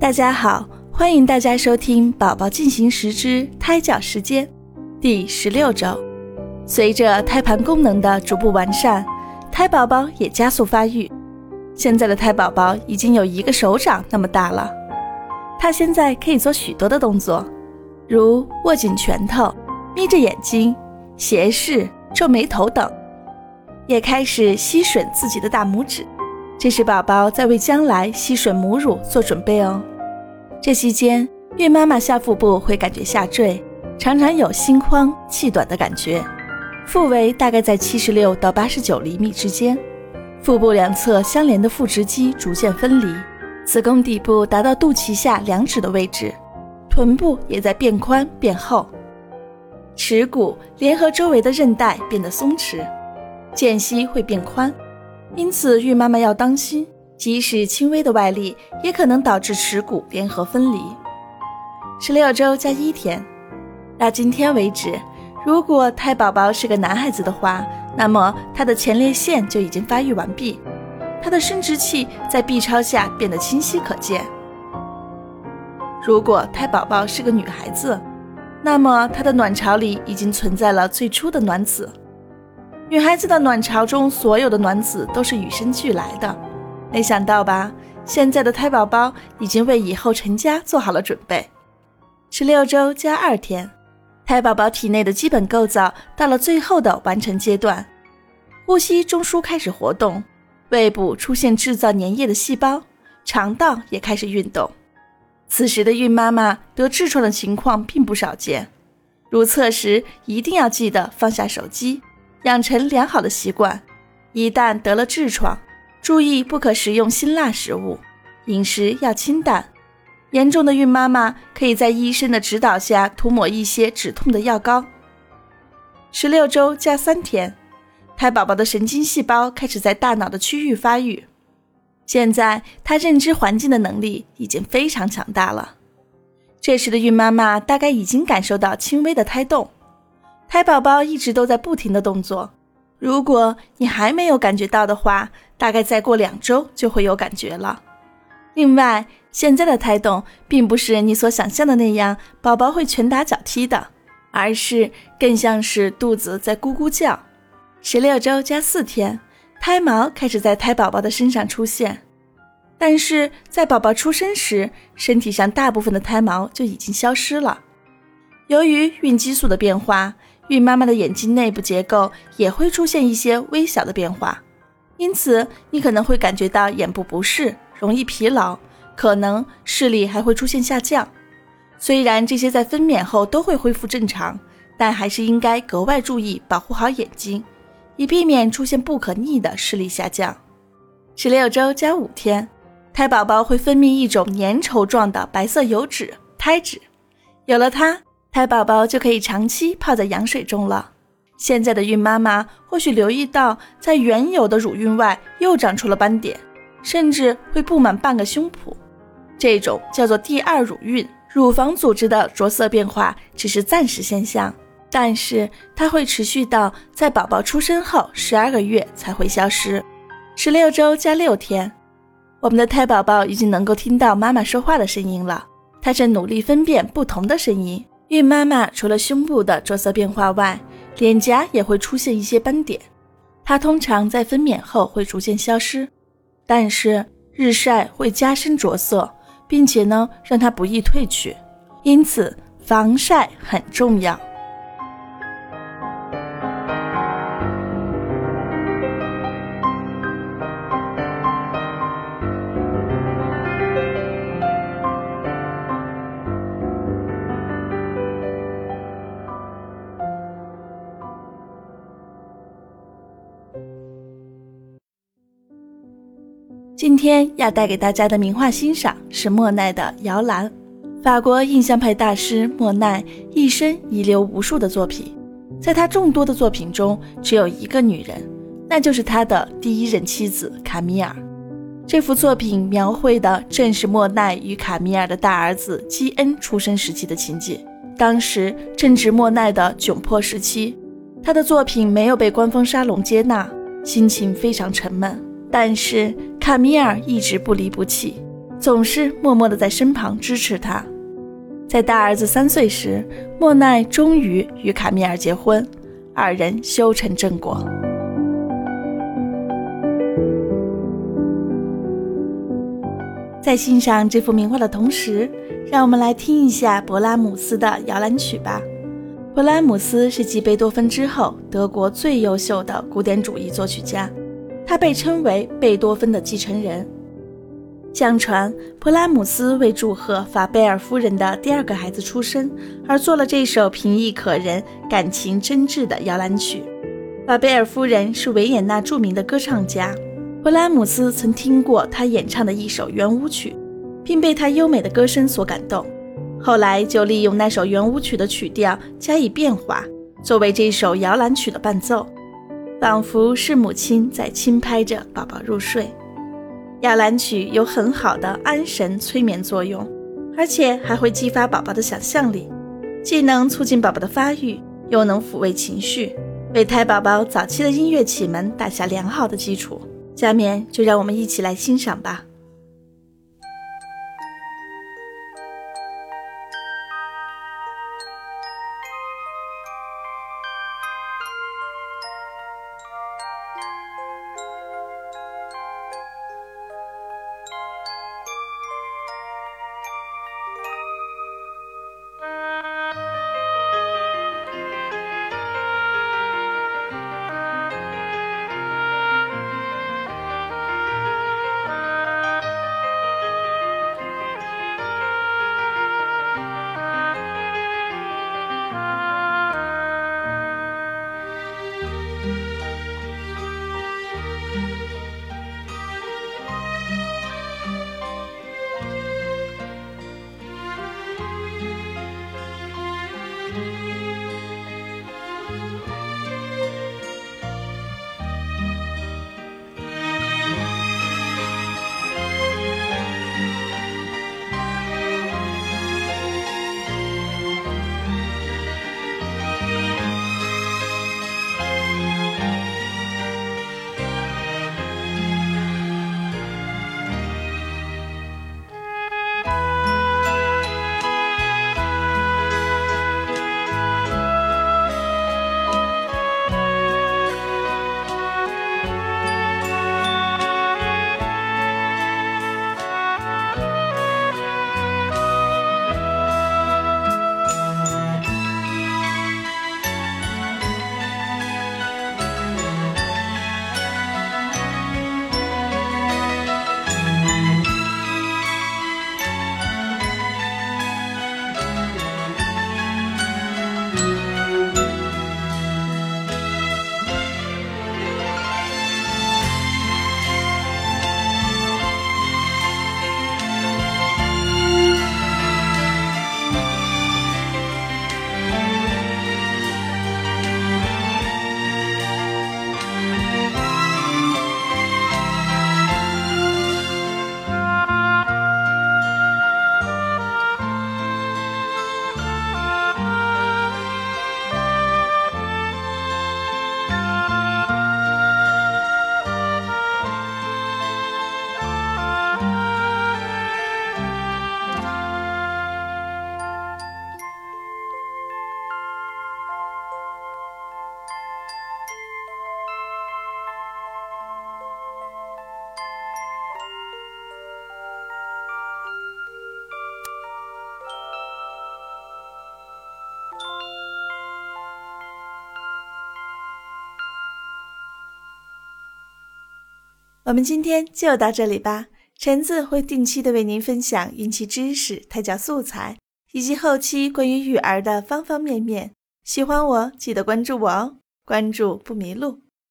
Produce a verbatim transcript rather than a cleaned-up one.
大家好，欢迎大家收听宝宝进行时之胎教时间第十六周。随着胎盘功能的逐步完善，胎宝宝也加速发育。现在的胎宝宝已经有一个手掌那么大了，他现在可以做许多的动作，如握紧拳头、眯着眼睛、斜视、皱眉头等，也开始吸吮自己的大拇指。这是宝宝在为将来吸吮母乳做准备哦。这期间，孕妈妈下腹部会感觉下坠，常常有心慌气短的感觉，腹围大概在七十六到八十九厘米之间，腹部两侧相连的腹直肌逐渐分离，子宫底部达到肚脐下两指的位置，臀部也在变宽变厚，耻骨联合周围的韧带变得松弛，间隙会变宽。因此孕妈妈要当心，即使轻微的外力也可能导致耻骨联合分离。十六周加一天，到今天为止，如果胎宝宝是个男孩子的话，那么他的前列腺就已经发育完毕，他的生殖器在 B 超下变得清晰可见。如果胎宝宝是个女孩子，那么他的卵巢里已经存在了最初的卵子。女孩子的卵巢中所有的卵子都是与生俱来的，没想到吧，现在的胎宝宝已经为以后成家做好了准备。十六周加二天，胎宝宝体内的基本构造到了最后的完成阶段，呼吸中枢开始活动，胃部出现制造粘液的细胞，肠道也开始运动。此时的孕妈妈得痔疮的情况并不少见，如厕时一定要记得放下手机，养成良好的习惯。一旦得了痔疮，注意不可食用辛辣食物，饮食要清淡。严重的孕妈妈可以在医生的指导下涂抹一些止痛的药膏。十六周加三天，胎宝宝的神经细胞开始在大脑的区域发育，现在他认知环境的能力已经非常强大了。这时的孕妈妈大概已经感受到轻微的胎动，胎宝宝一直都在不停的动作，如果你还没有感觉到的话，大概再过两周就会有感觉了。另外，现在的胎动并不是你所想象的那样，宝宝会拳打脚踢的，而是更像是肚子在咕咕叫。十六周加四天，胎毛开始在胎宝宝的身上出现，但是在宝宝出生时，身体上大部分的胎毛就已经消失了。由于孕激素的变化，孕妈妈的眼睛内部结构也会出现一些微小的变化，因此你可能会感觉到眼部不适，容易疲劳，可能视力还会出现下降。虽然这些在分娩后都会恢复正常，但还是应该格外注意保护好眼睛，以避免出现不可逆的视力下降。十六周加五天，胎宝宝会分泌一种粘稠状的白色油脂，胎脂。有了它，胎宝宝就可以长期泡在羊水中了。现在的孕妈妈或许留意到，在原有的乳晕外又长出了斑点，甚至会布满半个胸脯，这种叫做第二乳晕。乳房组织的着色变化只是暂时现象，但是它会持续到在宝宝出生后十二个月才会消失。十六周加六天，我们的胎宝宝已经能够听到妈妈说话的声音了，它正努力分辨不同的声音。孕妈妈除了胸部的着色变化外，脸颊也会出现一些斑点，它通常在分娩后会逐渐消失，但是日晒会加深着色，并且呢让它不易褪去，因此防晒很重要。今天要带给大家的名画欣赏是莫奈的《摇篮》。法国印象派大师莫奈一生遗留无数的作品，在他众多的作品中，只有一个女人，那就是他的第一任妻子卡米尔。这幅作品描绘的正是莫奈与卡米尔的大儿子基恩出生时期的情景，当时正值莫奈的窘迫时期，他的作品没有被官方沙龙接纳，心情非常沉闷。但是卡米尔一直不离不弃，总是默默地在身旁支持他。在大儿子三岁时，莫奈终于与卡米尔结婚，二人修成正果。在欣赏这幅名画的同时，让我们来听一下勃拉姆斯的摇篮曲吧。勃拉姆斯是继贝多芬之后德国最优秀的古典主义作曲家，他被称为贝多芬的继承人。相传勃拉姆斯为祝贺法贝尔夫人的第二个孩子出生而做了这首平易可人、感情真挚的摇篮曲。法贝尔夫人是维也纳著名的歌唱家，勃拉姆斯曾听过她演唱的一首圆舞曲，并被她优美的歌声所感动，后来就利用那首圆舞曲的曲调加以变化，作为这首摇篮曲的伴奏，仿佛是母亲在轻拍着宝宝入睡。摇篮曲有很好的安神催眠作用，而且还会激发宝宝的想象力，既能促进宝宝的发育，又能抚慰情绪，为胎宝宝早期的音乐启蒙打下良好的基础。下面就让我们一起来欣赏吧。我们今天就到这里吧，橙子会定期的为您分享孕期知识、胎教素材，以及后期关于育儿的方方面面。喜欢我，记得关注我哦，关注不迷路。